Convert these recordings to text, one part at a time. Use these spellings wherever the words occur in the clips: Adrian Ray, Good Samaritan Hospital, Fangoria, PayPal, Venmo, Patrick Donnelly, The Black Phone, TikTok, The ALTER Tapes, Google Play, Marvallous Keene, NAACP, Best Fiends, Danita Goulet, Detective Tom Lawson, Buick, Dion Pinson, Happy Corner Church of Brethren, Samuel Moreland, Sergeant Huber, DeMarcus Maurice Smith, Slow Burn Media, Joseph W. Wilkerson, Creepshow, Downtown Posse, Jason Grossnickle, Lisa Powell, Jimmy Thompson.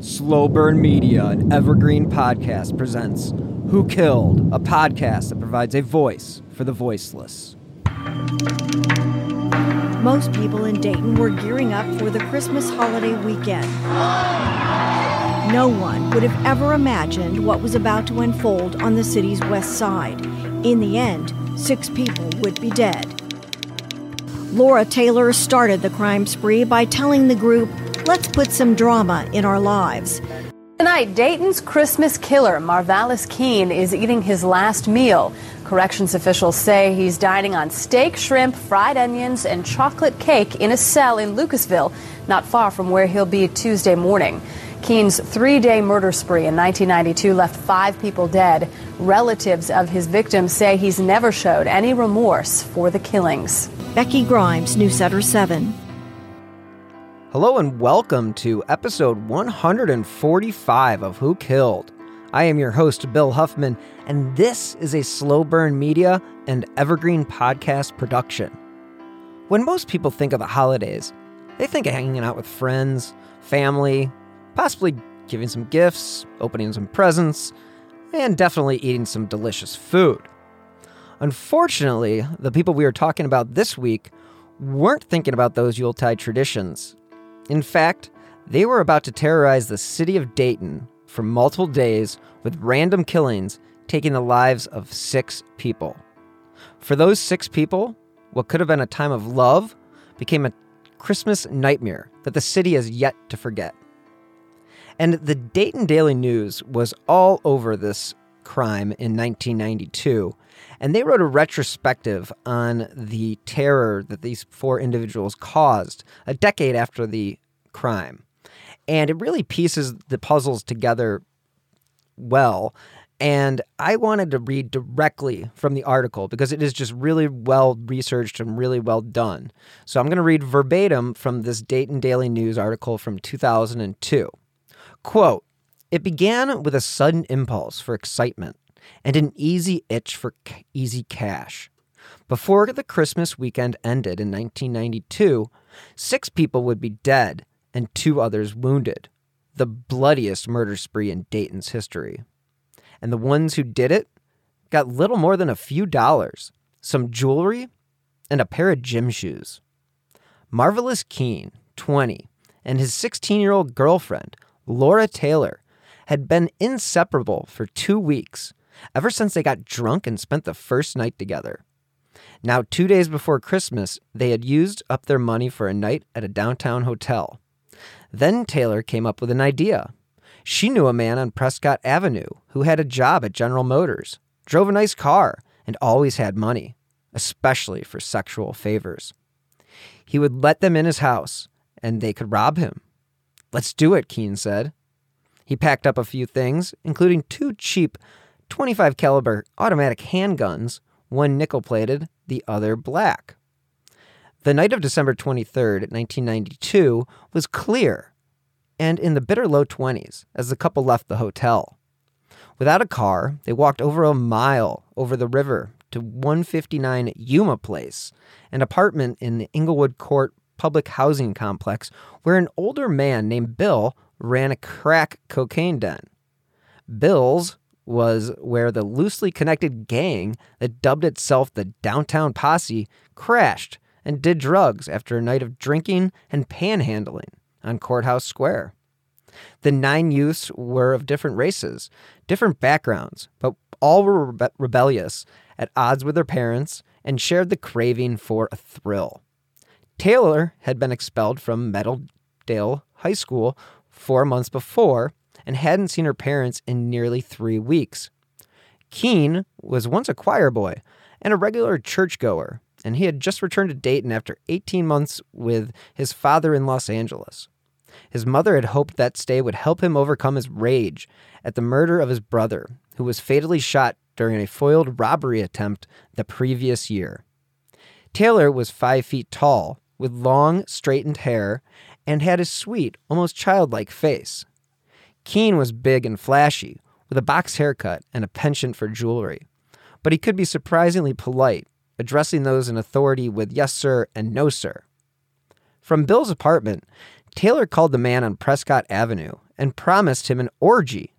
Slow Burn Media and Evergreen Podcast presents Who Killed, a podcast that provides a voice for the voiceless. Most people in Dayton were gearing up for the Christmas holiday weekend. No one would have ever imagined what was about to unfold on the city's west side. In the end, 6 people would be dead. Laura Taylor started the crime spree by telling the group, "Let's put some drama in our lives." Tonight, Dayton's Christmas killer, Marvallous Keene, is eating his last meal. Corrections officials say he's dining on steak, shrimp, fried onions, and chocolate cake in a cell in Lucasville, not far from where he'll be Tuesday morning. Keene's 3-day murder spree in 1992 left 5 people dead. Relatives of his victims say he's never showed any remorse for the killings. Becky Grimes, NewsCenter 7. Hello and welcome to episode 145 of Who Killed. I am your host, Bill Huffman, and this is a Slow Burn Media and Evergreen Podcast production. When most people think of the holidays, they think of hanging out with friends, family, possibly giving some gifts, opening some presents, and definitely eating some delicious food. Unfortunately, the people we are talking about this week weren't thinking about those Yuletide traditions. In fact, they were about to terrorize the city of Dayton for multiple days with random killings, taking the lives of 6 people. For those 6 people, what could have been a time of love became a Christmas nightmare that the city has yet to forget. And the Dayton Daily News was all over this crime in 1992, and they wrote a retrospective on the terror that these 4 individuals caused a decade after the crime. And it really pieces the puzzles together well. And I wanted to read directly from the article because it is just really well researched and really well done. So I'm going to read verbatim from this Dayton Daily News article from 2002. Quote, "It began with a sudden impulse for excitement and an easy itch for easy cash. Before the Christmas weekend ended in 1992, 6 people would be dead and 2 others wounded, the bloodiest murder spree in Dayton's history. And the ones who did it got little more than a few dollars, some jewelry, and a pair of gym shoes. Marvallous Keene, 20, and his 16-year-old girlfriend, Laura Taylor, had been inseparable for 2 weeks, ever since they got drunk and spent the first night together. Now, 2 days before Christmas, they had used up their money for a night at a downtown hotel. Then Taylor came up with an idea. She knew a man on Prescott Avenue who had a job at General Motors, drove a nice car, and always had money, especially for sexual favors. He would let them in his house, and they could rob him. 'Let's do it,' Keene said. He packed up a few things, including 2 cheap .25 caliber automatic handguns, one nickel-plated, the other black. The night of December 23rd, 1992, was clear and in the bitter low 20s as the couple left the hotel. Without a car, they walked over a mile over the river to 159 Yuma Place, an apartment in the Inglewood Court public housing complex where an older man named Bill ran a crack cocaine den. Bill's was where the loosely connected gang that dubbed itself the Downtown Posse crashed and did drugs after a night of drinking and panhandling on Courthouse Square. The 9 youths were of different races, different backgrounds, but all were rebellious, at odds with their parents, and shared the craving for a thrill. Taylor had been expelled from Meadowdale High School 4 months before and hadn't seen her parents in nearly 3 weeks. Keene was once a choir boy and a regular churchgoer, and he had just returned to Dayton after 18 months with his father in Los Angeles. His mother had hoped that stay would help him overcome his rage at the murder of his brother, who was fatally shot during a foiled robbery attempt the previous year. Taylor was 5 feet tall, with long, straightened hair, and had a sweet, almost childlike face. Keene was big and flashy, with a box haircut and a penchant for jewelry. But he could be surprisingly polite, addressing those in authority with yes, sir, and no, sir. From Bill's apartment, Taylor called the man on Prescott Avenue and promised him an orgy.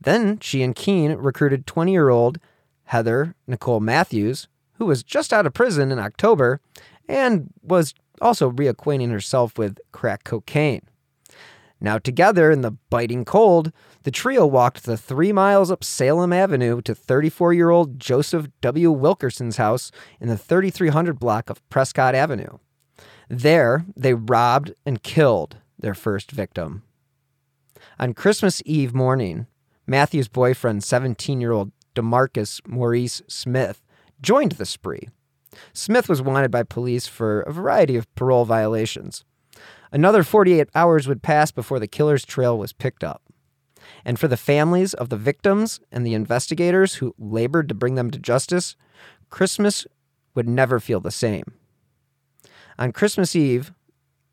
Then she and Keene recruited 20-year-old Heather Nicole Matthews, who was just out of prison in October and was also reacquainting herself with crack cocaine. Now together in the biting cold, the trio walked the 3 miles up Salem Avenue to 34-year-old Joseph W. Wilkerson's house in the 3300 block of Prescott Avenue. There, they robbed and killed their first victim. On Christmas Eve morning, Matthew's boyfriend, 17-year-old DeMarcus Maurice Smith, joined the spree. Smith was wanted by police for a variety of parole violations. Another 48 hours would pass before the killer's trail was picked up. And for the families of the victims and the investigators who labored to bring them to justice, Christmas would never feel the same. On Christmas Eve,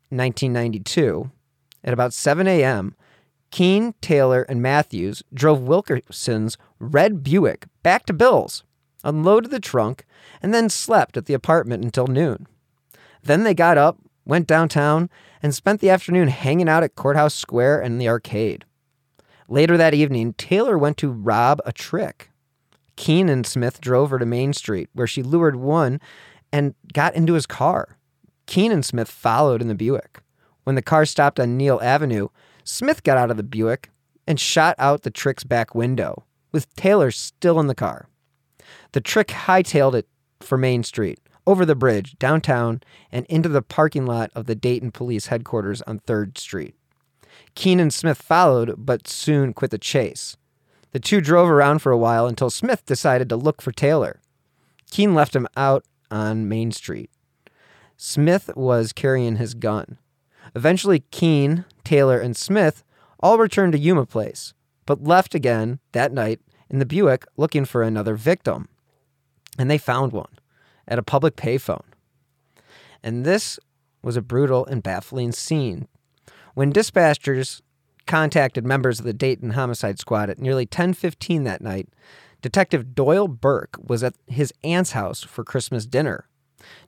1992, at about 7 a.m., Keene, Taylor, and Matthews drove Wilkerson's red Buick back to Bill's, unloaded the trunk, and then slept at the apartment until noon. Then they got up, went downtown, and spent the afternoon hanging out at Courthouse Square and the arcade. Later that evening, Taylor went to rob a trick. Keene and Smith drove her to Main Street, where she lured one and got into his car. Keene and Smith followed in the Buick. When the car stopped on Neal Avenue, Smith got out of the Buick and shot out the trick's back window, with Taylor still in the car. The trick hightailed it for Main Street, over the bridge, downtown, and into the parking lot of the Dayton Police Headquarters on 3rd Street. Keene and Smith followed, but soon quit the chase. The two drove around for a while until Smith decided to look for Taylor. Keene left him out on Main Street. Smith was carrying his gun. Eventually, Keene, Taylor, and Smith all returned to Yuma Place, but left again that night in the Buick looking for another victim. And they found one at a public payphone. And this was a brutal and baffling scene. When dispatchers contacted members of the Dayton Homicide Squad at nearly 10:15 that night, Detective Doyle Burke was at his aunt's house for Christmas dinner.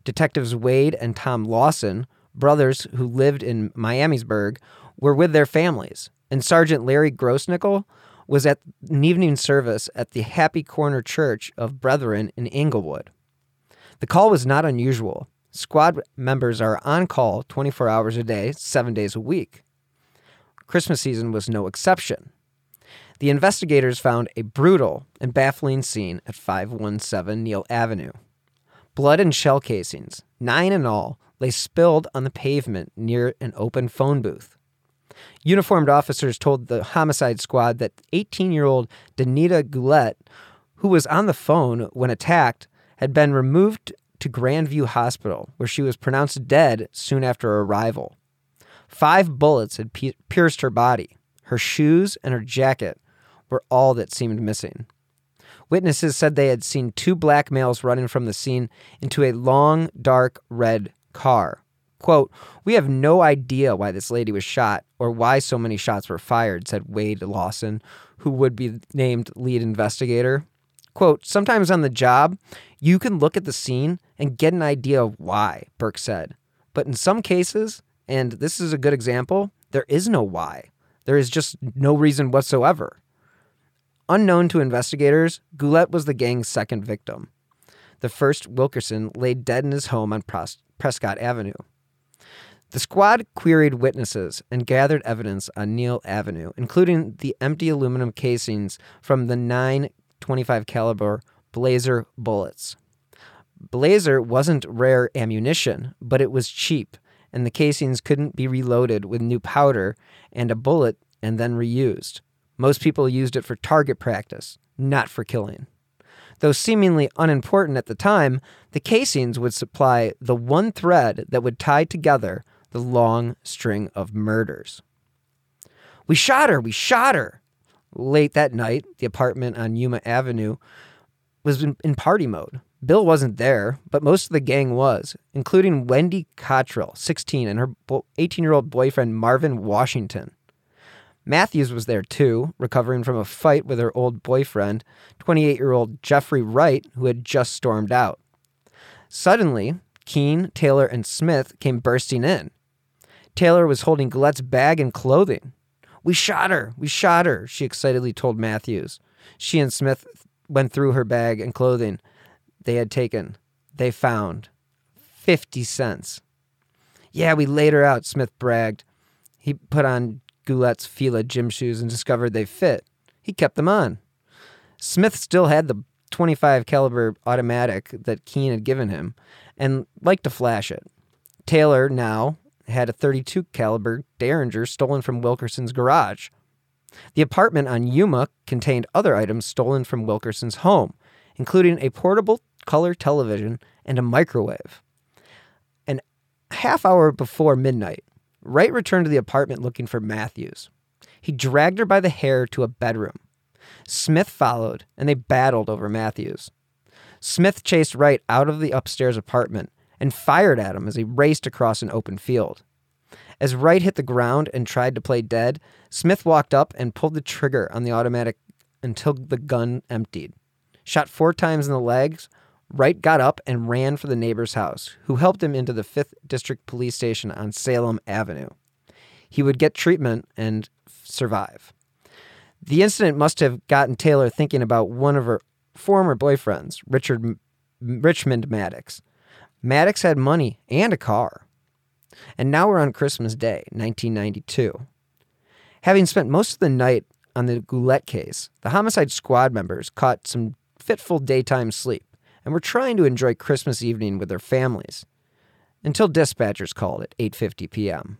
Detectives Wade and Tom Lawson, brothers who lived in Miamisburg, were with their families, and Sergeant Larry Grossnickle was at an evening service at the Happy Corner Church of Brethren in Englewood. The call was not unusual. Squad members are on call 24 hours a day, 7 days a week. Christmas season was no exception. The investigators found a brutal and baffling scene at 517 Neal Avenue. Blood and shell casings, 9 in all, lay spilled on the pavement near an open phone booth. Uniformed officers told the homicide squad that 18-year-old Danita Goulet, who was on the phone when attacked, had been removed to Grandview Hospital, where she was pronounced dead soon after her arrival. 5 bullets had pierced her body. Her shoes and her jacket were all that seemed missing. Witnesses said they had seen 2 black males running from the scene into a long, dark, red car. Quote, "We have no idea why this lady was shot or why so many shots were fired," said Wade Lawson, who would be named lead investigator. Quote, "Sometimes on the job, you can look at the scene and get an idea of why," Burke said. "But in some cases, and this is a good example, there is no why. There is just no reason whatsoever." Unknown to investigators, Goulet was the gang's second victim. The first, Wilkerson, lay dead in his home on Prescott Avenue. The squad queried witnesses and gathered evidence on Neal Avenue, including the empty aluminum casings from the 9.25 caliber Blazer bullets. Blazer wasn't rare ammunition, but it was cheap, and the casings couldn't be reloaded with new powder and a bullet and then reused. Most people used it for target practice, not for killing. Though seemingly unimportant at the time, the casings would supply the one thread that would tie together the long string of murders. "We shot her! We shot her!" Late that night, the apartment on Yuma Avenue was in party mode. Bill wasn't there, but most of the gang was, including Wendy Cottrell, 16, and her 18-year-old boyfriend, Marvin Washington. Matthews was there too, recovering from a fight with her old boyfriend, 28-year-old Jeffrey Wright, who had just stormed out. Suddenly, Keene, Taylor, and Smith came bursting in. Taylor was holding Goulet's bag and clothing. We shot her, she excitedly told Matthews. She and Smith went through her bag and clothing they had taken. They found 50 cents. Yeah, we laid her out, Smith bragged. He put on Goulet's Fila gym shoes and discovered they fit. He kept them on. Smith still had the .25 caliber automatic that Keene had given him and liked to flash it. Taylor now had a .32 caliber Derringer stolen from Wilkerson's garage. The apartment on Yuma contained other items stolen from Wilkerson's home, including a portable color television and a microwave. An half hour before midnight, Wright returned to the apartment looking for Matthews. He dragged her by the hair to a bedroom. Smith followed, and they battled over Matthews. Smith chased Wright out of the upstairs apartment and fired at him as he raced across an open field. As Wright hit the ground and tried to play dead, Smith walked up and pulled the trigger on the automatic until the gun emptied. Shot 4 times in the legs, Wright got up and ran for the neighbor's house, who helped him into the 5th District Police Station on Salem Avenue. He would get treatment and survive. The incident must have gotten Taylor thinking about one of her former boyfriends, Richmond Maddox. Maddox had money and a car. And now we're on Christmas Day, 1992. Having spent most of the night on the Goulet case, the homicide squad members caught some fitful daytime sleep and were trying to enjoy Christmas evening with their families, until dispatchers called at 8:50 p.m.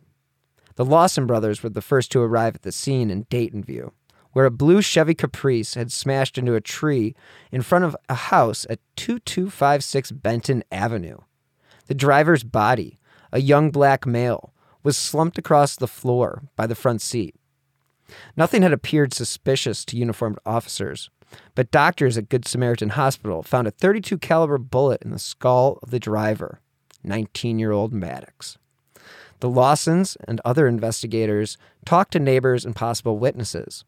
The Lawson brothers were the first to arrive at the scene in Dayton View, where a blue Chevy Caprice had smashed into a tree in front of a house at 2256 Benton Avenue. The driver's body, a young black male, was slumped across the floor by the front seat. Nothing had appeared suspicious to uniformed officers, but doctors at Good Samaritan Hospital found a .32 caliber bullet in the skull of the driver, 19-year-old Maddox. The Lawsons and other investigators talked to neighbors and possible witnesses.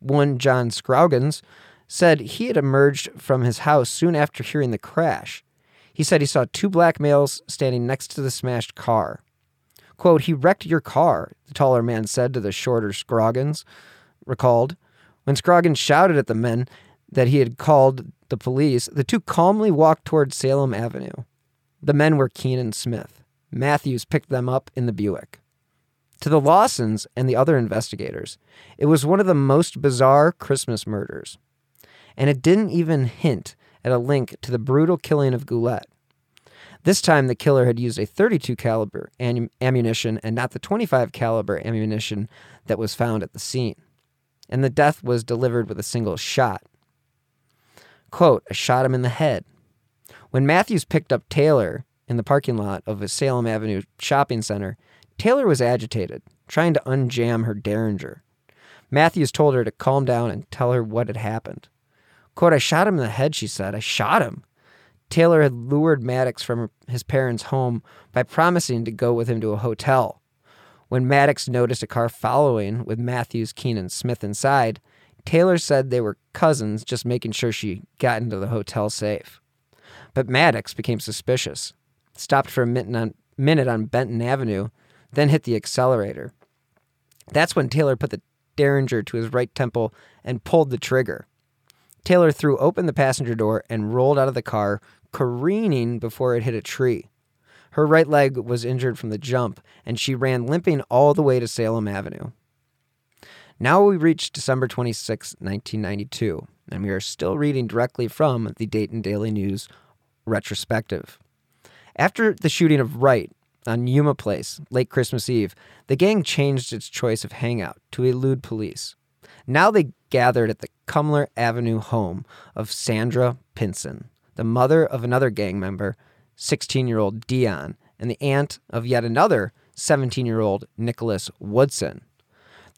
One John Scroggins said he had emerged from his house soon after hearing the crash. He said he saw 2 black males standing next to the smashed car. Quote, "He wrecked your car," the taller man said to the shorter Scroggins, recalled. When Scroggins shouted at the men that he had called the police, the 2 calmly walked toward Salem Avenue. The men were Keene and Smith. Matthews picked them up in the Buick. To the Lawsons and the other investigators, it was one of the most bizarre Christmas murders, and it didn't even hint at a link to the brutal killing of Goulet. This time, the killer had used a .32 caliber ammunition and not the .25 caliber ammunition that was found at the scene, and the death was delivered with a single shot. Quote, "I shot him in the head." When Matthews picked up Taylor in the parking lot of a Salem Avenue shopping center, Taylor was agitated, trying to unjam her Derringer. Matthews told her to calm down and tell her what had happened. Quote, "I shot him in the head," she said. "I shot him." Taylor had lured Maddox from his parents' home by promising to go with him to a hotel. When Maddox noticed a car following with Matthews, Keene, and Smith inside, Taylor said they were cousins, just making sure she got into the hotel safe. But Maddox became suspicious, stopped for a minute on Benton Avenue, then hit the accelerator. That's when Taylor put the Derringer to his right temple and pulled the trigger. Taylor threw open the passenger door and rolled out of the car, careening before it hit a tree. Her right leg was injured from the jump, and she ran limping all the way to Salem Avenue. Now we reach December 26, 1992, and we are still reading directly from the Dayton Daily News retrospective. After the shooting of Wright on Yuma Place, late Christmas Eve, the gang changed its choice of hangout to elude police. Now they gathered at the Cumler Avenue home of Sandra Pinson, the mother of another gang member, 16-year-old Dion, and the aunt of yet another 17-year-old Nicholas Woodson.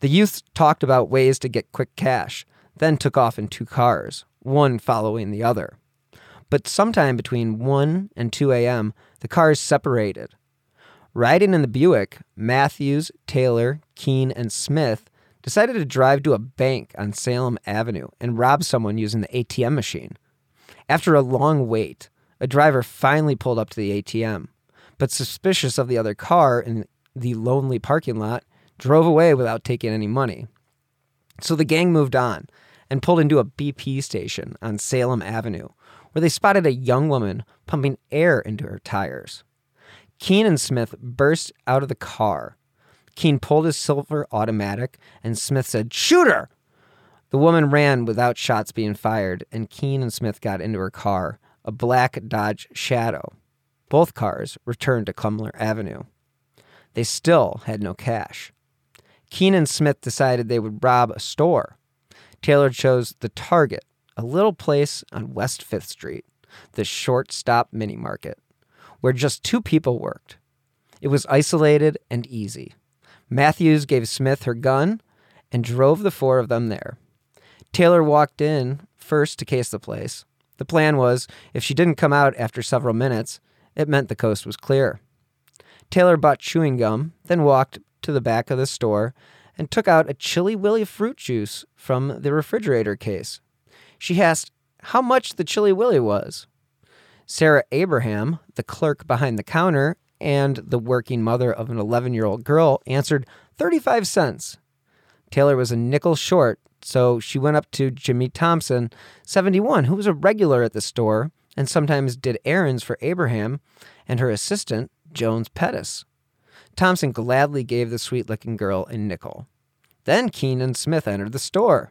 The youths talked about ways to get quick cash, then took off in 2 cars, one following the other. But sometime between 1 and 2 a.m., the cars separated. Riding in the Buick, Matthews, Taylor, Keene, and Smith decided to drive to a bank on Salem Avenue and rob someone using the ATM machine. After a long wait, A driver finally pulled up to the ATM, but suspicious of the other car in the lonely parking lot, drove away without taking any money. So the gang moved on and pulled into a BP station on Salem Avenue, where they spotted a young woman pumping air into her tires. Keene and Smith burst out of the car. Keene pulled his silver automatic, and Smith said, "Shoot her!" The woman ran without shots being fired, and Keene and Smith got into her car, a black Dodge Shadow. Both cars returned to Cumler Avenue. They still had no cash. Keene and Smith decided they would rob a store. Taylor chose the Target, a little place on West 5th Street, the short-stop mini-market, where just two people worked. It was isolated and easy. Matthews gave Smith her gun and drove the four of them there. Taylor walked in first to case the place. The plan was, if she didn't come out after several minutes, it meant the coast was clear. Taylor bought chewing gum, then walked to the back of the store and took out a Chili Willy fruit juice from the refrigerator case. She asked how much the Chili Willy was. Sarah Abraham, the clerk behind the counter and the working mother of an 11-year-old girl, answered 35 cents. Taylor was a nickel short, so she went up to Jimmy Thompson, 71, who was a regular at the store and sometimes did errands for Abraham and her assistant, Jones Pettis. Thompson gladly gave the sweet-looking girl a nickel. Then Keene and Smith entered the store.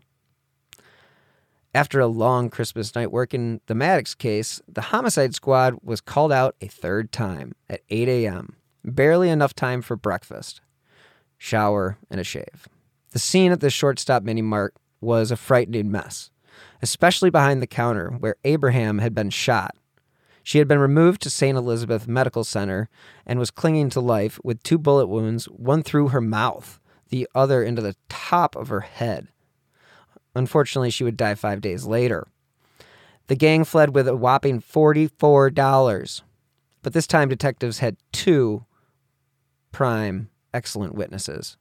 After a long Christmas night working the Maddox case, the homicide squad was called out a third time at 8 a.m., barely enough time for breakfast, shower, and a shave. The scene at the shortstop mini-mart was a frightening mess, especially behind the counter where Abraham had been shot. She had been removed to St. Elizabeth Medical Center and was clinging to life with two bullet wounds, one through her mouth, the other into the top of her head. Unfortunately, she would die 5 days later. The gang fled with a whopping $44, but this time detectives had two prime, excellent witnesses.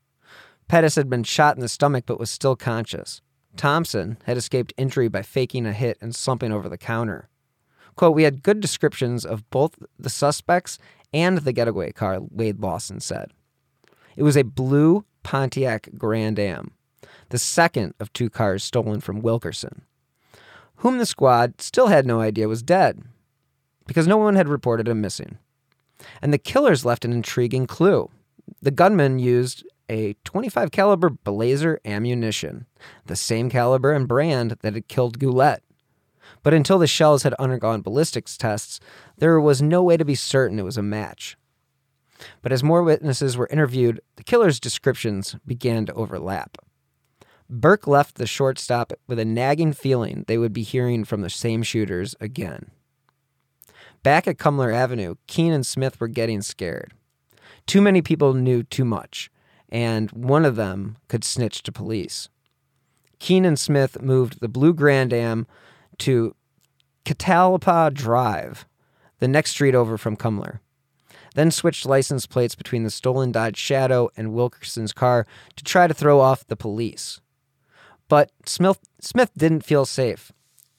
Pettis had been shot in the stomach but was still conscious. Thompson had escaped injury by faking a hit and slumping over the counter. Quote, "We had good descriptions of both the suspects and the getaway car," Wade Lawson said. It was a blue Pontiac Grand Am, the second of two cars stolen from Wilkerson, whom the squad still had no idea was dead, because no one had reported him missing. And the killers left an intriguing clue. The gunman used a .25 caliber Blazer ammunition, the same caliber and brand that had killed Goulet. But until the shells had undergone ballistics tests, there was no way to be certain it was a match. But as more witnesses were interviewed, the killer's descriptions began to overlap. Burke left the shortstop with a nagging feeling they would be hearing from the same shooters again. Back at Cumler Avenue, Keene and Smith were getting scared. Too many people knew too much, and one of them could snitch to police. Keene and Smith moved the blue Grand Am to Catalpa Drive, the next street over from Cumler, then switched license plates between the stolen Dodge Shadow and Wilkerson's car to try to throw off the police. But Smith didn't feel safe,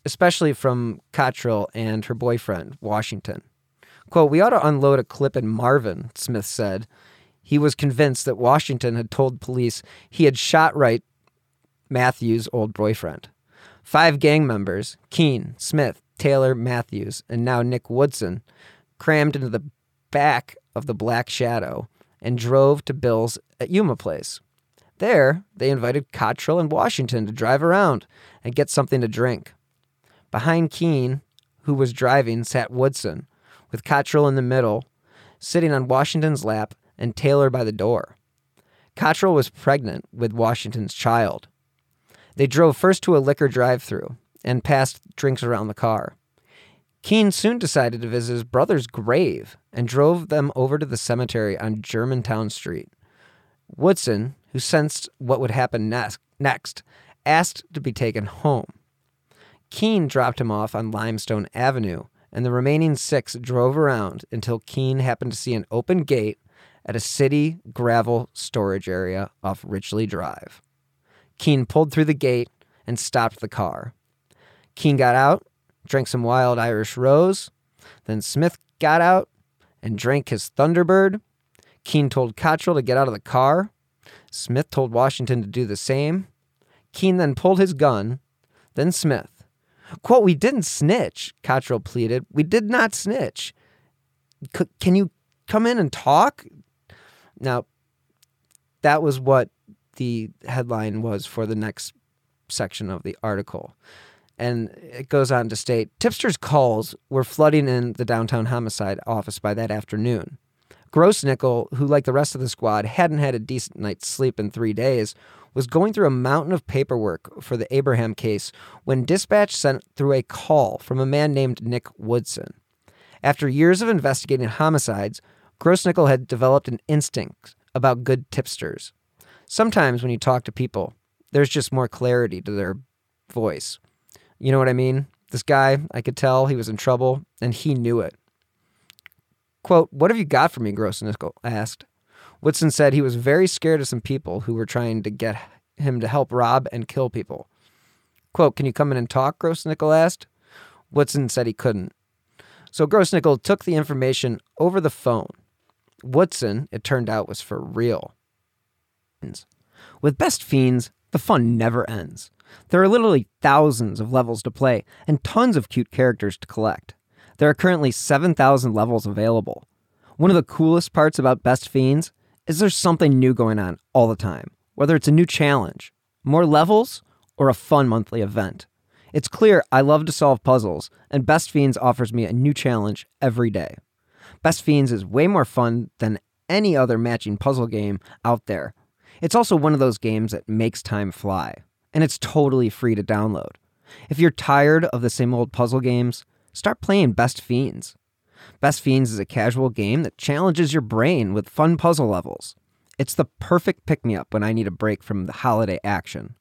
especially from Cottrell and her boyfriend, Washington. Quote, "We ought to unload a clip in Marvin," Smith said. He was convinced that Washington had told police he had shot Wright, Matthews' old boyfriend. Five gang members, Keene, Smith, Taylor, Matthews, and now Nick Woodson, crammed into the back of the Black Shadow and drove to Bill's at Yuma Place. There, they invited Cottrell and Washington to drive around and get something to drink. Behind Keene, who was driving, sat Woodson, with Cottrell in the middle, sitting on Washington's lap, and Taylor by the door. Cottrell was pregnant with Washington's child. They drove first to a liquor drive-thru and passed drinks around the car. Keene soon decided to visit his brother's grave and drove them over to the cemetery on Germantown Street. Woodson, who sensed what would happen next, asked to be taken home. Keene dropped him off on Limestone Avenue, and the remaining six drove around until Keene happened to see an open gate at a city gravel storage area off Richley Drive. Keene pulled through the gate and stopped the car. Keene got out, drank some wild Irish rose, Then Smith got out and drank his Thunderbird. Keene told Cottrell to get out of the car. Smith told Washington to do the same. Keene then pulled his gun. Then Smith. Quote, "We didn't snitch," Cottrell pleaded. "We did not snitch. Can you come in and talk?" Now, that was what the headline was for the next section of the article. And it goes on to state, tipsters' calls were flooding in the downtown homicide office by that afternoon. Grossnickle, who, like the rest of the squad, hadn't had a decent night's sleep in 3 days, was going through a mountain of paperwork for the Abraham case when dispatch sent through a call from a man named Nick Woodson. After years of investigating homicides, Grossnickle had developed an instinct about good tipsters. Sometimes when you talk to people, there's just more clarity to their voice. You know what I mean? This guy, I could tell he was in trouble, and he knew it. Quote, "What have you got for me?" Grossnickle asked. Woodson said he was very scared of some people who were trying to get him to help rob and kill people. Quote, "Can you come in and talk?" Grossnickle asked. Woodson said he couldn't. So Grossnickle took the information over the phone. Woodson, it turned out, was for real. With Best Fiends, the fun never ends. There are literally thousands of levels to play and tons of cute characters to collect. There are currently 7,000 levels available. One of the coolest parts about Best Fiends is there's something new going on all the time, whether it's a new challenge, more levels, or a fun monthly event. It's clear I love to solve puzzles, and Best Fiends offers me a new challenge every day. Best Fiends is way more fun than any other matching puzzle game out there. It's also one of those games that makes time fly, and it's totally free to download. If you're tired of the same old puzzle games, start playing Best Fiends. Best Fiends is a casual game that challenges your brain with fun puzzle levels. It's the perfect pick-me-up when I need a break from the holiday action.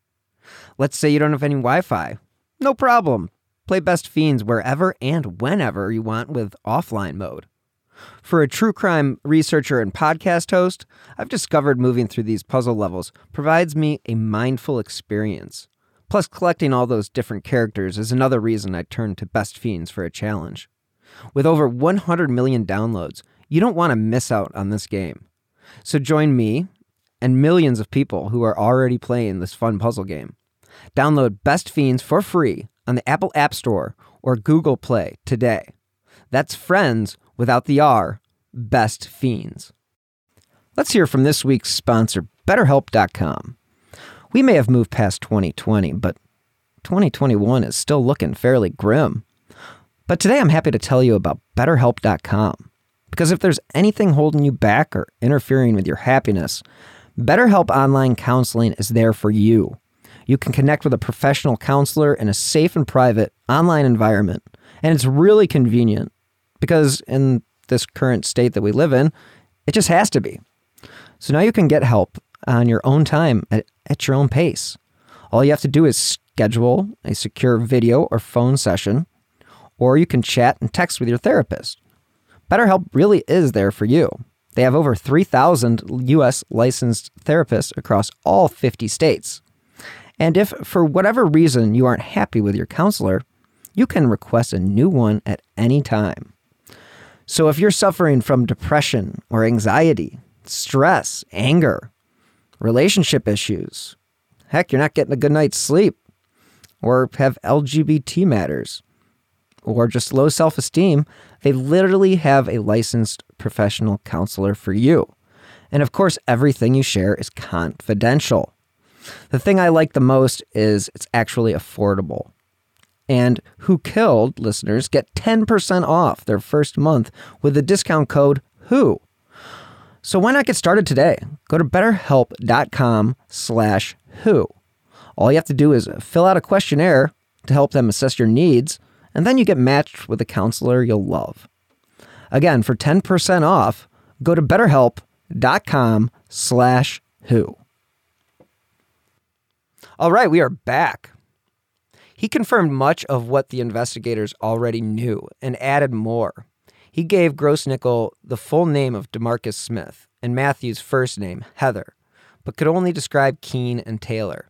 Let's say you don't have any Wi-Fi. No problem. Play Best Fiends wherever and whenever you want with offline mode. For a true crime researcher and podcast host, I've discovered moving through these puzzle levels provides me a mindful experience. Plus, collecting all those different characters is another reason I turn to Best Fiends for a challenge. With over 100 million downloads, you don't want to miss out on this game. So join me and millions of people who are already playing this fun puzzle game. Download Best Fiends for free on the Apple App Store or Google Play today. That's friends without the R, Best Fiends. Let's hear from this week's sponsor, BetterHelp.com. We may have moved past 2020, but 2021 is still looking fairly grim. But today I'm happy to tell you about BetterHelp.com. Because if there's anything holding you back or interfering with your happiness, BetterHelp Online Counseling is there for you. You can connect with a professional counselor in a safe and private online environment. And it's really convenient because in this current state that we live in, it just has to be. So now you can get help on your own time at your own pace. All you have to do is schedule a secure video or phone session, or you can chat and text with your therapist. BetterHelp really is there for you. They have over 3,000 U.S. licensed therapists across all 50 states. And if for whatever reason you aren't happy with your counselor, you can request a new one at any time. So if you're suffering from depression or anxiety, stress, anger, relationship issues, heck, you're not getting a good night's sleep, or have LGBT matters, or just low self-esteem, they literally have a licensed professional counselor for you. And of course, everything you share is confidential. The thing I like the most is it's actually affordable. And Who Killed listeners get 10% off their first month with the discount code WHO. So why not get started today? Go to BetterHelp.com/WHO. All you have to do is fill out a questionnaire to help them assess your needs, and then you get matched with a counselor you'll love. Again, for 10% off, go to BetterHelp.com/WHO. All right, we are back. He confirmed much of what the investigators already knew and added more. He gave Grossnickle the full name of DeMarcus Smith and Matthews' first name, Heather, but could only describe Keene and Taylor.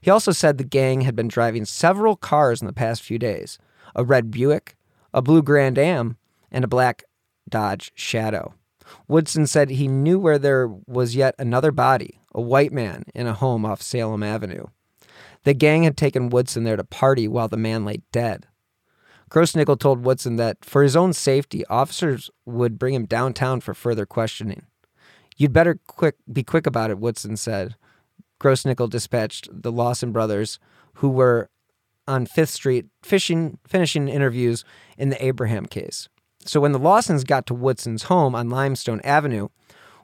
He also said the gang had been driving several cars in the past few days, a red Buick, a blue Grand Am, and a black Dodge Shadow. Woodson said he knew where there was yet another body, a white man, in a home off Salem Avenue. The gang had taken Woodson there to party while the man lay dead. Grossnickle told Woodson that, for his own safety, officers would bring him downtown for further questioning. "You'd better be quick about it," Woodson said. Grossnickle dispatched the Lawson brothers, who were on 5th Street finishing interviews in the Abraham case. So when the Lawsons got to Woodson's home on Limestone Avenue,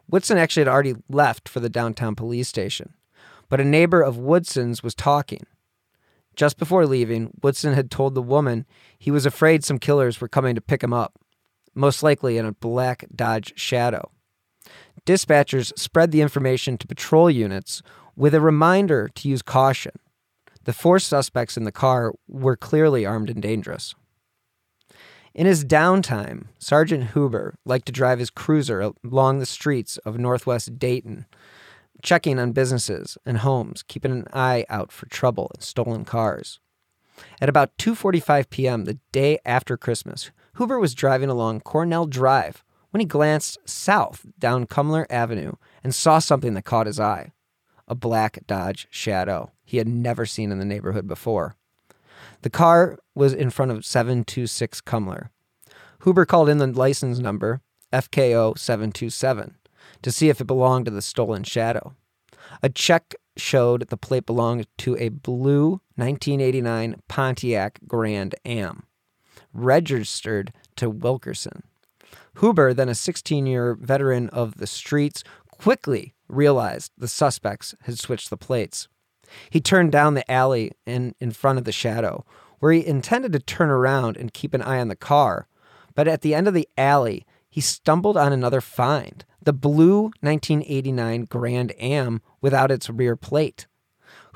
Woodson actually had already left for the downtown police station. But a neighbor of Woodson's was talking. Just before leaving, Woodson had told the woman he was afraid some killers were coming to pick him up, most likely in a black Dodge Shadow. Dispatchers spread the information to patrol units with a reminder to use caution. The four suspects in the car were clearly armed and dangerous. In his downtime, Sergeant Huber liked to drive his cruiser along the streets of Northwest Dayton, checking on businesses and homes, keeping an eye out for trouble and stolen cars. At about 2:45 p.m. the day after Christmas, Huber was driving along Cornell Drive when he glanced south down Cumler Avenue and saw something that caught his eye, a black Dodge Shadow he had never seen in the neighborhood before. The car was in front of 726 Cumler. Huber called in the license number, FKO 727. To see if it belonged to the stolen Shadow. A check showed the plate belonged to a blue 1989 Pontiac Grand Am, registered to Wilkerson. Huber, then a 16-year veteran of the streets, quickly realized the suspects had switched the plates. He turned down the alley in front of the Shadow, where he intended to turn around and keep an eye on the car, but at the end of the alley, he stumbled on another find, the blue 1989 Grand Am without its rear plate.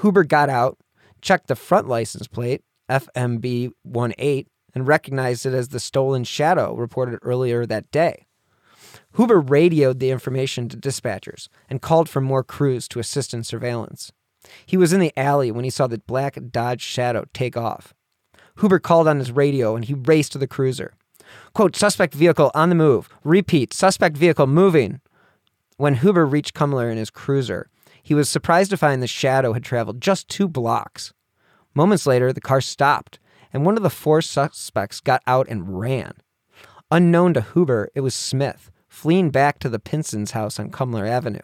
Huber got out, checked the front license plate, FMB18, and recognized it as the stolen Shadow reported earlier that day. Huber radioed the information to dispatchers and called for more crews to assist in surveillance. He was in the alley when he saw the black Dodge Shadow take off. Huber called on his radio and he raced to the cruiser. Quote, "Suspect vehicle on the move. Repeat, suspect vehicle moving." When Huber reached Cumler in his cruiser, he was surprised to find the Shadow had traveled just 2 blocks. Moments later, the car stopped, and one of the four suspects got out and ran. Unknown to Huber, it was Smith, fleeing back to the Pinson's house on Cumler Avenue.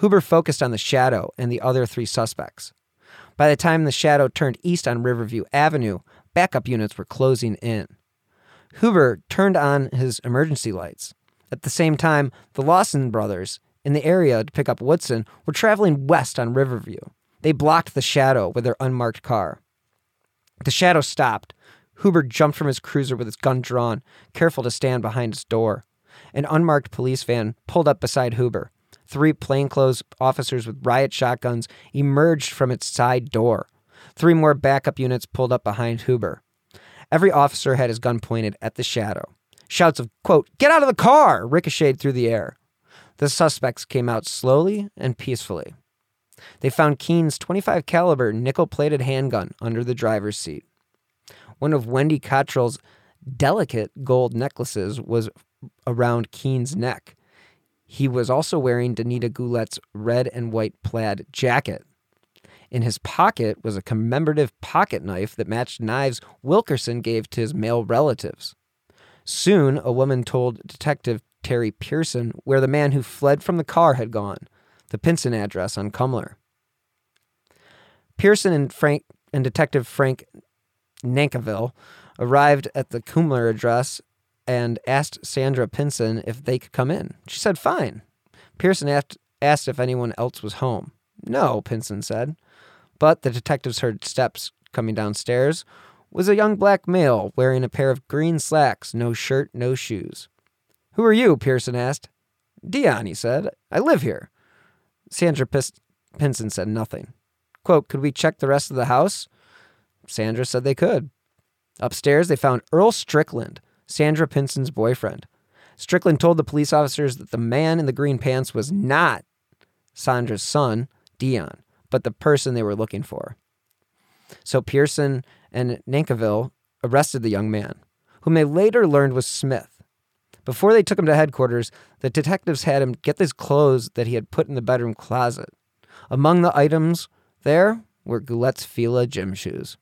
Huber focused on the Shadow and the other 3 suspects. By the time the Shadow turned east on Riverview Avenue, backup units were closing in. Huber turned on his emergency lights. At the same time, the Lawson brothers, in the area to pick up Woodson, were traveling west on Riverview. They blocked the Shadow with their unmarked car. The Shadow stopped. Huber jumped from his cruiser with his gun drawn, careful to stand behind his door. An unmarked police van pulled up beside Huber. 3 plainclothes officers with riot shotguns emerged from its side door. 3 more backup units pulled up behind Huber. Every officer had his gun pointed at the Shadow. Shouts of, quote, "Get out of the car!" ricocheted through the air. The suspects came out slowly and peacefully. They found Keene's .25 caliber nickel-plated handgun under the driver's seat. One of Wendy Cottrell's delicate gold necklaces was around Keene's neck. He was also wearing Danita Goulet's red and white plaid jacket. In his pocket was a commemorative pocket knife that matched knives Wilkerson gave to his male relatives. Soon, a woman told Detective Terry Pearson where the man who fled from the car had gone, the Pinson address on Cumler. Pearson and Detective Frank Nankivell arrived at the Cumler address and asked Sandra Pinson if they could come in. She said, "Fine." Pearson asked if anyone else was home. "No," Pinson said. But the detectives heard steps coming downstairs. Was a young black male wearing a pair of green slacks, no shirt, no shoes. "Who are you?" Pearson asked. "Dion," he said. "I live here." Sandra Pinson said nothing. Quote, "Could we check the rest of the house?" Sandra said they could. Upstairs, they found Earl Strickland, Sandra Pinson's boyfriend. Strickland told the police officers that the man in the green pants was not Sandra's son, Dion, but the person they were looking for. So Pearson and Nankivell arrested the young man, whom they later learned was Smith, Before they took him to headquarters, the detectives had him get his clothes that he had put in the bedroom closet. Among the items there were Goulet's Fila gym shoes.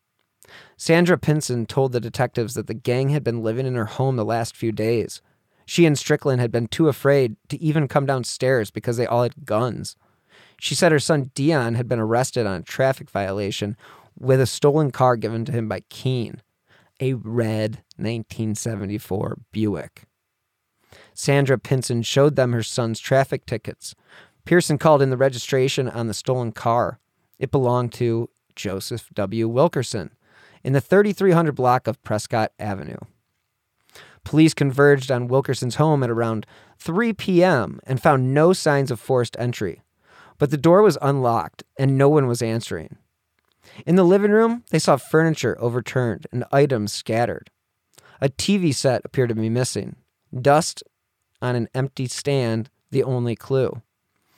Sandra Pinson told the detectives that the gang had been living in her home the last few days. She and Strickland had been too afraid to even come downstairs because they all had guns. She said her son Dion had been arrested on a traffic violation with a stolen car given to him by Keene, a red 1974 Buick. Sandra Pinson showed them her son's traffic tickets. Pearson called in the registration on the stolen car. It belonged to Joseph W. Wilkerson in the 3300 block of Prescott Avenue. Police converged on Wilkerson's home at around 3 p.m. and found no signs of forced entry, but the door was unlocked and no one was answering. In the living room, they saw furniture overturned and items scattered. A TV set appeared to be missing. Dust on an empty stand, the only clue.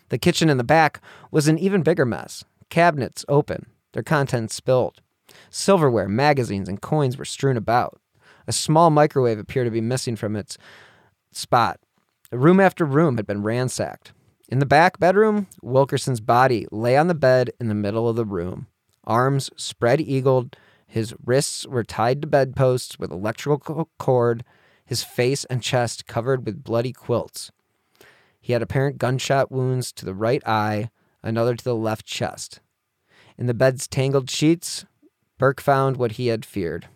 The kitchen in the back was an even bigger mess. Cabinets open, their contents spilled. Silverware, magazines, and coins were strewn about. A small microwave appeared to be missing from its spot. Room after room had been ransacked. In the back bedroom, Wilkerson's body lay on the bed in the middle of the room. Arms spread-eagled, his wrists were tied to bedposts with electrical cord, his face and chest covered with bloody quilts. He had apparent gunshot wounds to the right eye, another to the left chest. In the bed's tangled sheets, Burke found what he had feared,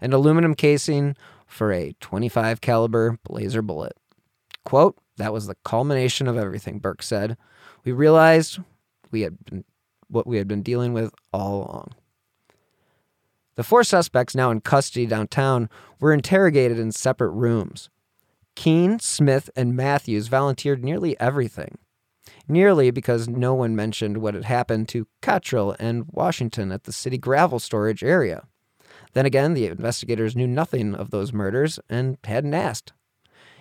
an aluminum casing for a .25 caliber blazer bullet. Quote, "That was the culmination of everything," Burke said. "We realized we had been dealing with all along." The four suspects now in custody downtown were interrogated in separate rooms. Keene, Smith, and Matthews volunteered nearly everything. Nearly because no one mentioned what had happened to Cottrell and Washington at the city gravel storage area. Then again, the investigators knew nothing of those murders and hadn't asked.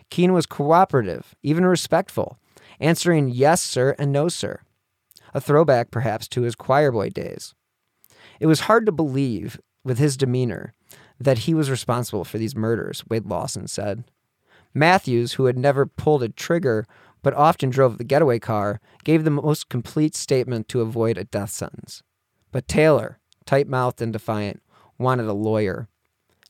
Keene was cooperative, even respectful, answering yes, sir, and no, sir. A throwback, perhaps, to his choirboy days. It was hard to believe, with his demeanor, that he was responsible for these murders, Wade Lawson said. Matthews, who had never pulled a trigger but often drove the getaway car, gave the most complete statement to avoid a death sentence. But Taylor, tight-mouthed and defiant, wanted a lawyer.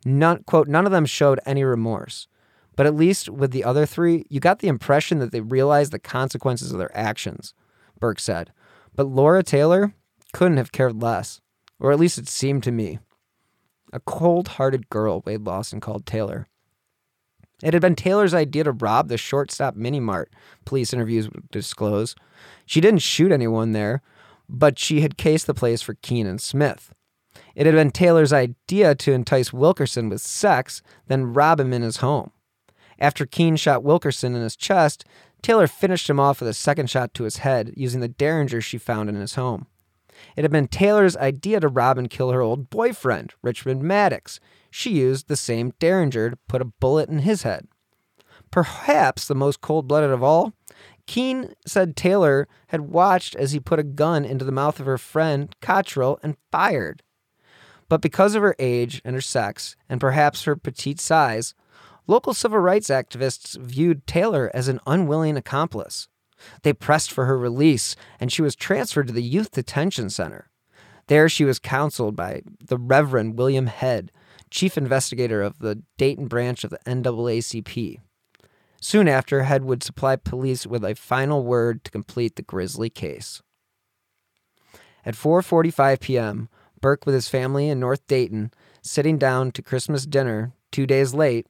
None of them showed any remorse. But at least with the other three, you got the impression that they realized the consequences of their actions, Burke said. But Laura Taylor couldn't have cared less, or at least it seemed to me. A cold-hearted girl, Wade Lawson called Taylor. It had been Taylor's idea to rob the shortstop mini-mart, police interviews would disclose. She didn't shoot anyone there, but she had cased the place for Keene and Smith. It had been Taylor's idea to entice Wilkerson with sex, then rob him in his home. After Keene shot Wilkerson in his chest, Taylor finished him off with a second shot to his head using the Derringer she found in his home. It had been Taylor's idea to rob and kill her old boyfriend, Richmond Maddox. She used the same Derringer to put a bullet in his head. Perhaps the most cold-blooded of all, Keene said Taylor had watched as he put a gun into the mouth of her friend, Cottrell, and fired. But because of her age and her sex, and perhaps her petite size, local civil rights activists viewed Taylor as an unwilling accomplice. They pressed for her release, and she was transferred to the Youth Detention Center. There she was counseled by the Reverend William Head, chief investigator of the Dayton branch of the NAACP. Soon after, Head would supply police with a final word to complete the grisly case. At 4:45 p.m., Burke with his family in North Dayton, sitting down to Christmas dinner 2 days late,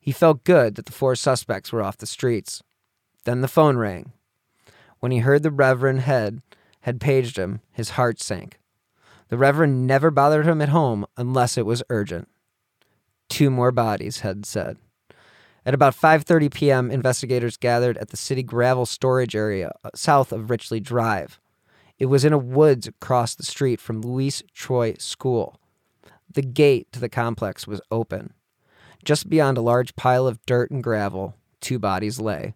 he felt good that the four suspects were off the streets. Then the phone rang. When he heard the Reverend Head had paged him, his heart sank. The Reverend never bothered him at home unless it was urgent. 2 more bodies, Head said. At about 5:30 p.m., investigators gathered at the city gravel storage area south of Richley Drive. It was in a woods across the street from Louise Troy School. The gate to the complex was open. Just beyond a large pile of dirt and gravel, 2 bodies lay.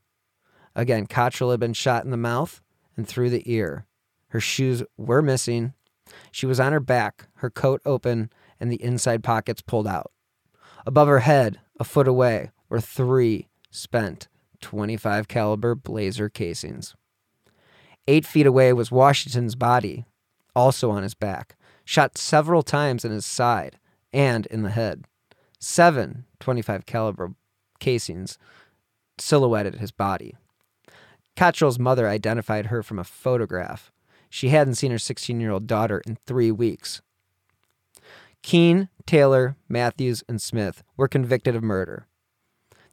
Again, Cottrell had been shot in the mouth and through the ear. Her shoes were missing. She was on her back, her coat open, and the inside pockets pulled out. Above her head, a foot away, were 3 spent .25 caliber blazer casings. 8 feet away was Washington's body, also on his back, shot several times in his side and in the head. 7 .25 caliber casings silhouetted his body. Cottrell's mother identified her from a photograph. She hadn't seen her 16-year-old daughter in 3 weeks. Keene, Taylor, Matthews, and Smith were convicted of murder.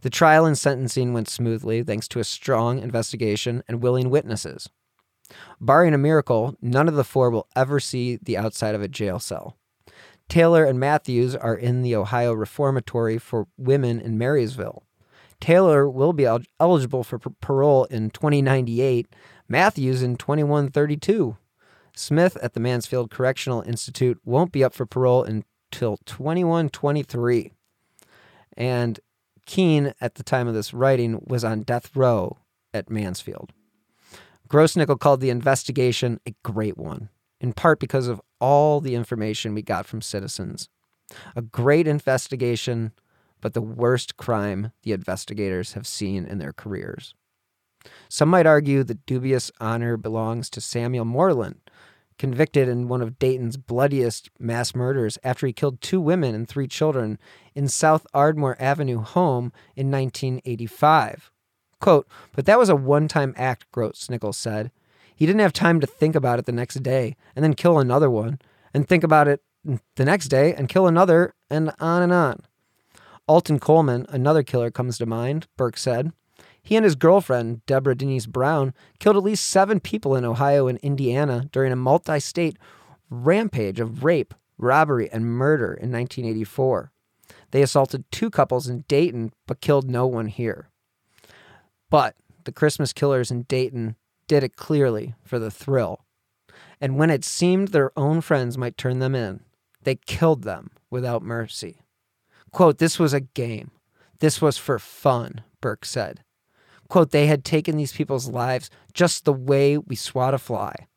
The trial and sentencing went smoothly thanks to a strong investigation and willing witnesses. Barring a miracle, none of the four will ever see the outside of a jail cell. Taylor and Matthews are in the Ohio Reformatory for Women in Marysville. Taylor will be eligible for parole in 2098, Matthews in 2132. Smith at the Mansfield Correctional Institute won't be up for parole until 2123. And Keene, at the time of this writing, was on death row at Mansfield. Grossnickle called the investigation a great one, in part because of all the information we got from citizens. A great investigation, but the worst crime the investigators have seen in their careers. Some might argue the dubious honor belongs to Samuel Moreland, convicted in one of Dayton's bloodiest mass murders after he killed 2 women and 3 children in South Ardmore Avenue home in 1985. Quote, "But that was a one-time act," Grossnickle said. "He didn't have time to think about it the next day and then kill another one and think about it the next day and kill another and on and on." Alton Coleman, another killer, comes to mind, Burke said. He and his girlfriend, Deborah Denise Brown, killed at least 7 people in Ohio and Indiana during a multi-state rampage of rape, robbery, and murder in 1984. They assaulted 2 couples in Dayton, but killed no one here. But the Christmas killers in Dayton did it clearly for the thrill. And when it seemed their own friends might turn them in, they killed them without mercy. Quote, "This was a game. This was for fun," Burke said. Quote, "They had taken these people's lives just the way we swat a fly.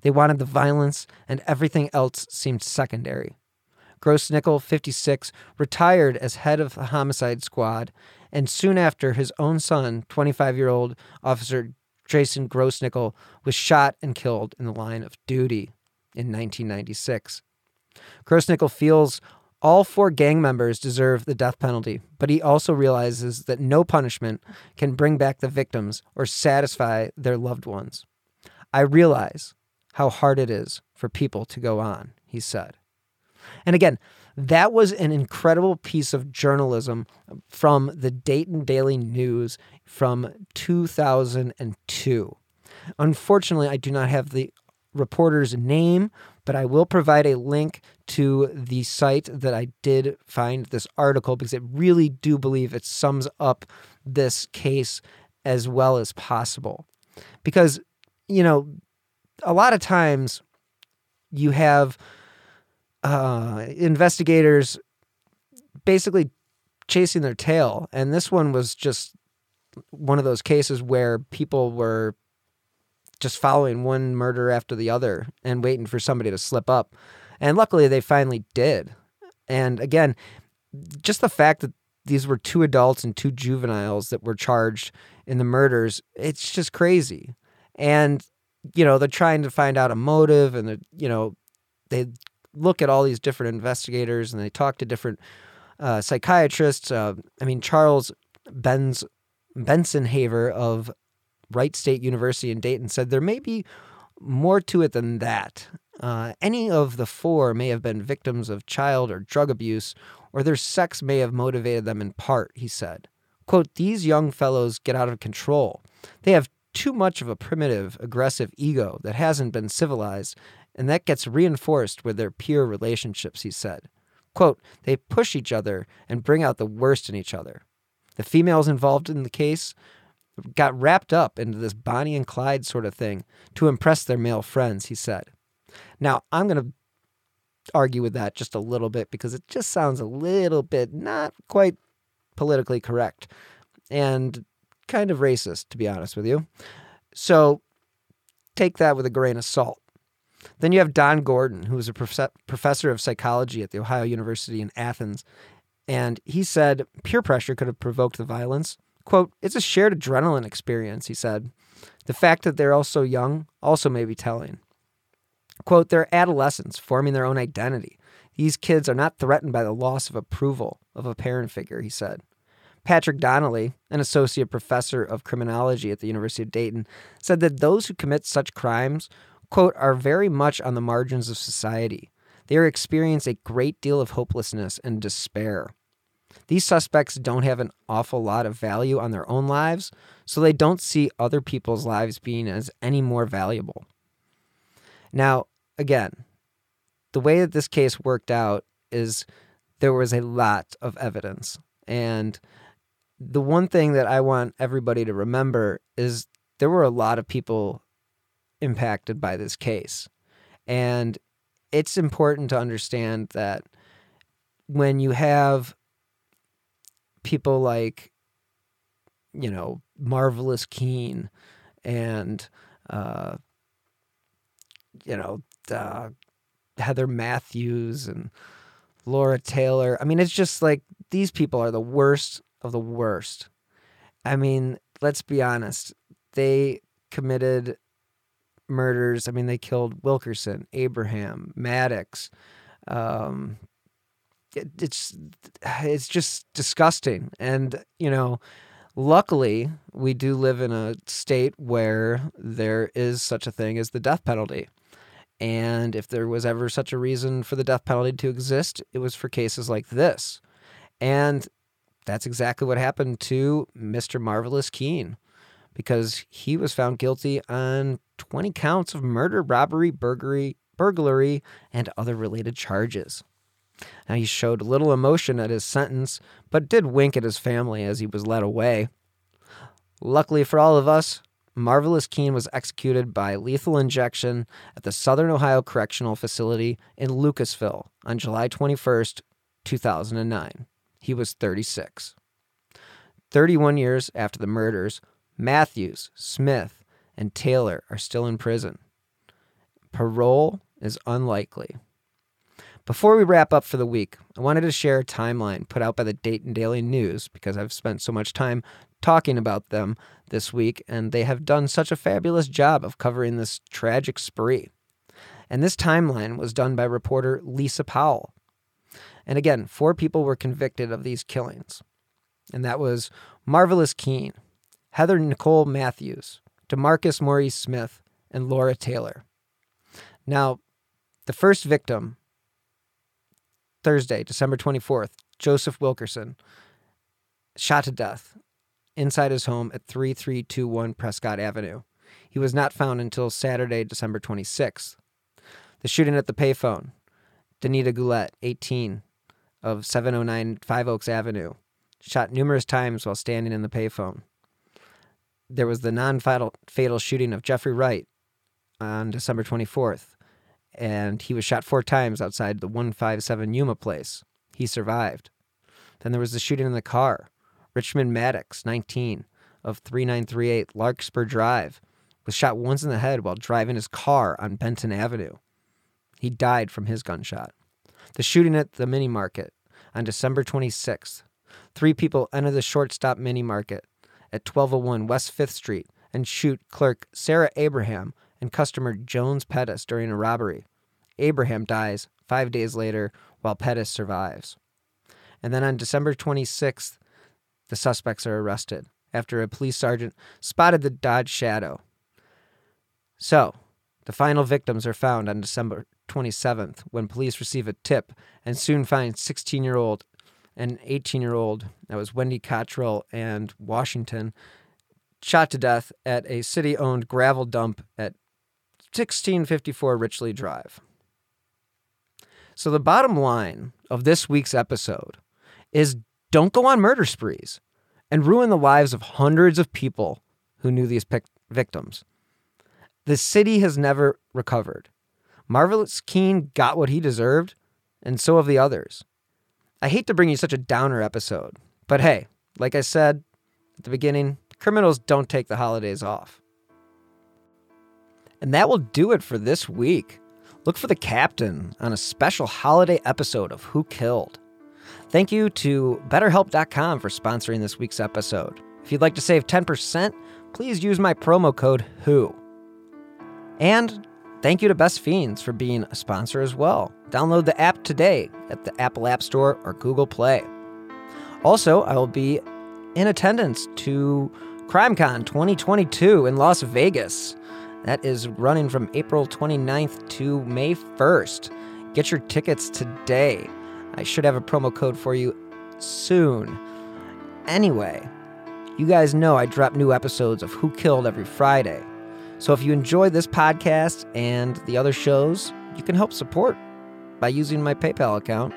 They wanted the violence, and everything else seemed secondary." Grossnickle, 56, retired as head of the homicide squad, and soon after, his own son, 25-year-old Officer Jason Grossnickle, was shot and killed in the line of duty in 1996. Grossnickle feels all 4 gang members deserve the death penalty, but he also realizes that no punishment can bring back the victims or satisfy their loved ones. "I realize how hard it is for people to go on," he said. And again, that was an incredible piece of journalism from the Dayton Daily News from 2002. Unfortunately, I do not have the reporter's name, but I will provide a link to the site that I did find this article, because I really do believe it sums up this case as well as possible. Because, you know, a lot of times you have investigators basically chasing their tail, and this one was just one of those cases where people were just following one murder after the other and waiting for somebody to slip up. And luckily they finally did. And again, just the fact that these were 2 adults and 2 juveniles that were charged in the murders, it's just crazy. And, you know, they're trying to find out a motive, and they're, you know, they look at all these different investigators and they talk to different psychiatrists. Charles Bensenhaver of Wright State University in Dayton said there may be more to it than that. Any of the 4 may have been victims of child or drug abuse, or their sex may have motivated them in part, he said. Quote, "These young fellows get out of control. They have too much of a primitive, aggressive ego that hasn't been civilized, and that gets reinforced with their peer relationships," he said. Quote, "They push each other and bring out the worst in each other." The females involved in the case got wrapped up into this Bonnie and Clyde sort of thing to impress their male friends, he said. Now, I'm going to argue with that just a little bit, because it just sounds a little bit not quite politically correct and kind of racist, to be honest with you. So take that with a grain of salt. Then you have Don Gordon, who was a professor of psychology at the Ohio University in Athens, and he said peer pressure could have provoked the violence. Quote, "It's a shared adrenaline experience," he said. "The fact that they're all so young also may be telling." Quote, "They're adolescents forming their own identity. These kids are not threatened by the loss of approval of a parent figure," he said. Patrick Donnelly, an associate professor of criminology at the University of Dayton, said that those who commit such crimes, quote, "are very much on the margins of society. They experience a great deal of hopelessness and despair. These suspects don't have an awful lot of value on their own lives, so they don't see other people's lives being as any more valuable." Now, again, the way that this case worked out is there was a lot of evidence. And the one thing that I want everybody to remember is there were a lot of people impacted by this case. And it's important to understand that when you have people like, you know, Marvallous Keene and, Heather Matthews and Laura Taylor. I mean, it's just like these people are the worst of the worst. I mean, let's be honest. They committed murders. I mean, they killed Wilkerson, Abraham, Maddox. It's just disgusting. And, you know, luckily we do live in a state where there is such a thing as the death penalty. And if there was ever such a reason for the death penalty to exist, it was for cases like this. And that's exactly what happened to Mr. Marvallous Keene, because he was found guilty on 20 counts of murder, robbery, burglary, and other related charges. Now, he showed little emotion at his sentence, but did wink at his family as he was led away. Luckily for all of us, Marvallous Keene was executed by lethal injection at the Southern Ohio Correctional Facility in Lucasville on July 21st, 2009. He was 36. 31 years after the murders, Matthews, Smith, and Taylor are still in prison. Parole is unlikely. Before we wrap up for the week, I wanted to share a timeline put out by the Dayton Daily News because I've spent so much time talking about them this week, and they have done such a fabulous job of covering this tragic spree. And this timeline was done by reporter Lisa Powell. And again, 4 people were convicted of these killings. And that was Marvallous Keene, Heather Nicole Matthews, DeMarcus Maurice Smith, and Laura Taylor. Now, the first victim, Thursday, December 24th, Joseph Wilkerson, shot to death inside his home at 3321 Prescott Avenue. He was not found until Saturday, December 26th. The shooting at the payphone, Danita Goulet, 18, of 709 Five Oaks Avenue, shot numerous times while standing in the payphone. There was the non-fatal shooting of Jeffrey Wright on December 24th. And he was shot 4 times outside the 157 Yuma place. He survived. Then there was the shooting in the car. Richmond Maddox, 19, of 3938 Larkspur Drive, was shot once in the head while driving his car on Benton Avenue. He died from his gunshot. The shooting at the mini market on December 26th. 3 people enter the shortstop mini market at 1201 West 5th Street and shoot clerk Sarah Abraham and customer Jones Pettis during a robbery. Abraham dies 5 days later while Pettis survives. And then on December 26th, the suspects are arrested after a police sergeant spotted the Dodge Shadow. So, the final victims are found on December 27th when police receive a tip and soon find 16-year-old and 18-year-old, that was Wendy Cottrell and Washington, shot to death at a city-owned gravel dump at 1654 Richley Drive. So the bottom line of this week's episode is don't go on murder sprees and ruin the lives of hundreds of people who knew these victims. The city has never recovered. Marvallous Keene got what he deserved, and so have the others. I hate to bring you such a downer episode, but hey, like I said at the beginning, criminals don't take the holidays off. And that will do it for this week. Look for the captain on a special holiday episode of Who Killed. Thank you to BetterHelp.com for sponsoring this week's episode. If you'd like to save 10%, please use my promo code WHO. And thank you to Best Fiends for being a sponsor as well. Download the app today at the Apple App Store or Google Play. Also, I will be in attendance to CrimeCon 2022 in Las Vegas. That is running from April 29th to May 1st. Get your tickets today. I should have a promo code for you soon. Anyway, you guys know I drop new episodes of Who Killed every Friday. So if you enjoy this podcast and the other shows, you can help support by using my PayPal account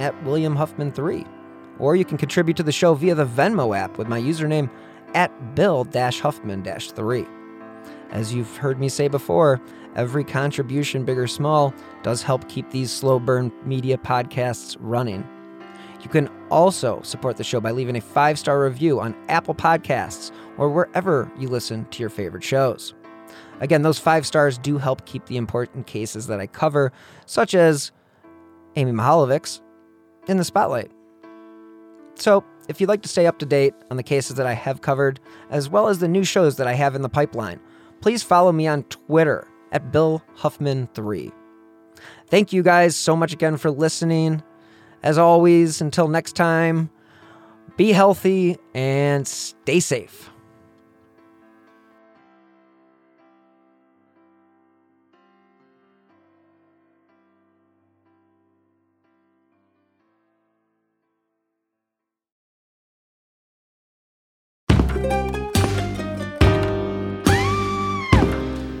at WilliamHuffman3. Or you can contribute to the show via the Venmo app with my username at Bill-Huffman-3. As you've heard me say before, every contribution, big or small, does help keep these Slow Burn Media podcasts running. You can also support the show by leaving a 5-star review on Apple Podcasts or wherever you listen to your favorite shows. Again, those 5 stars do help keep the important cases that I cover, such as Amy Mihaljevics, in the spotlight. So, if you'd like to stay up to date on the cases that I have covered, as well as the new shows that I have in the pipeline, please follow me on Twitter at BillHuffman3. Thank you guys so much again for listening. As always, until next time, be healthy and stay safe.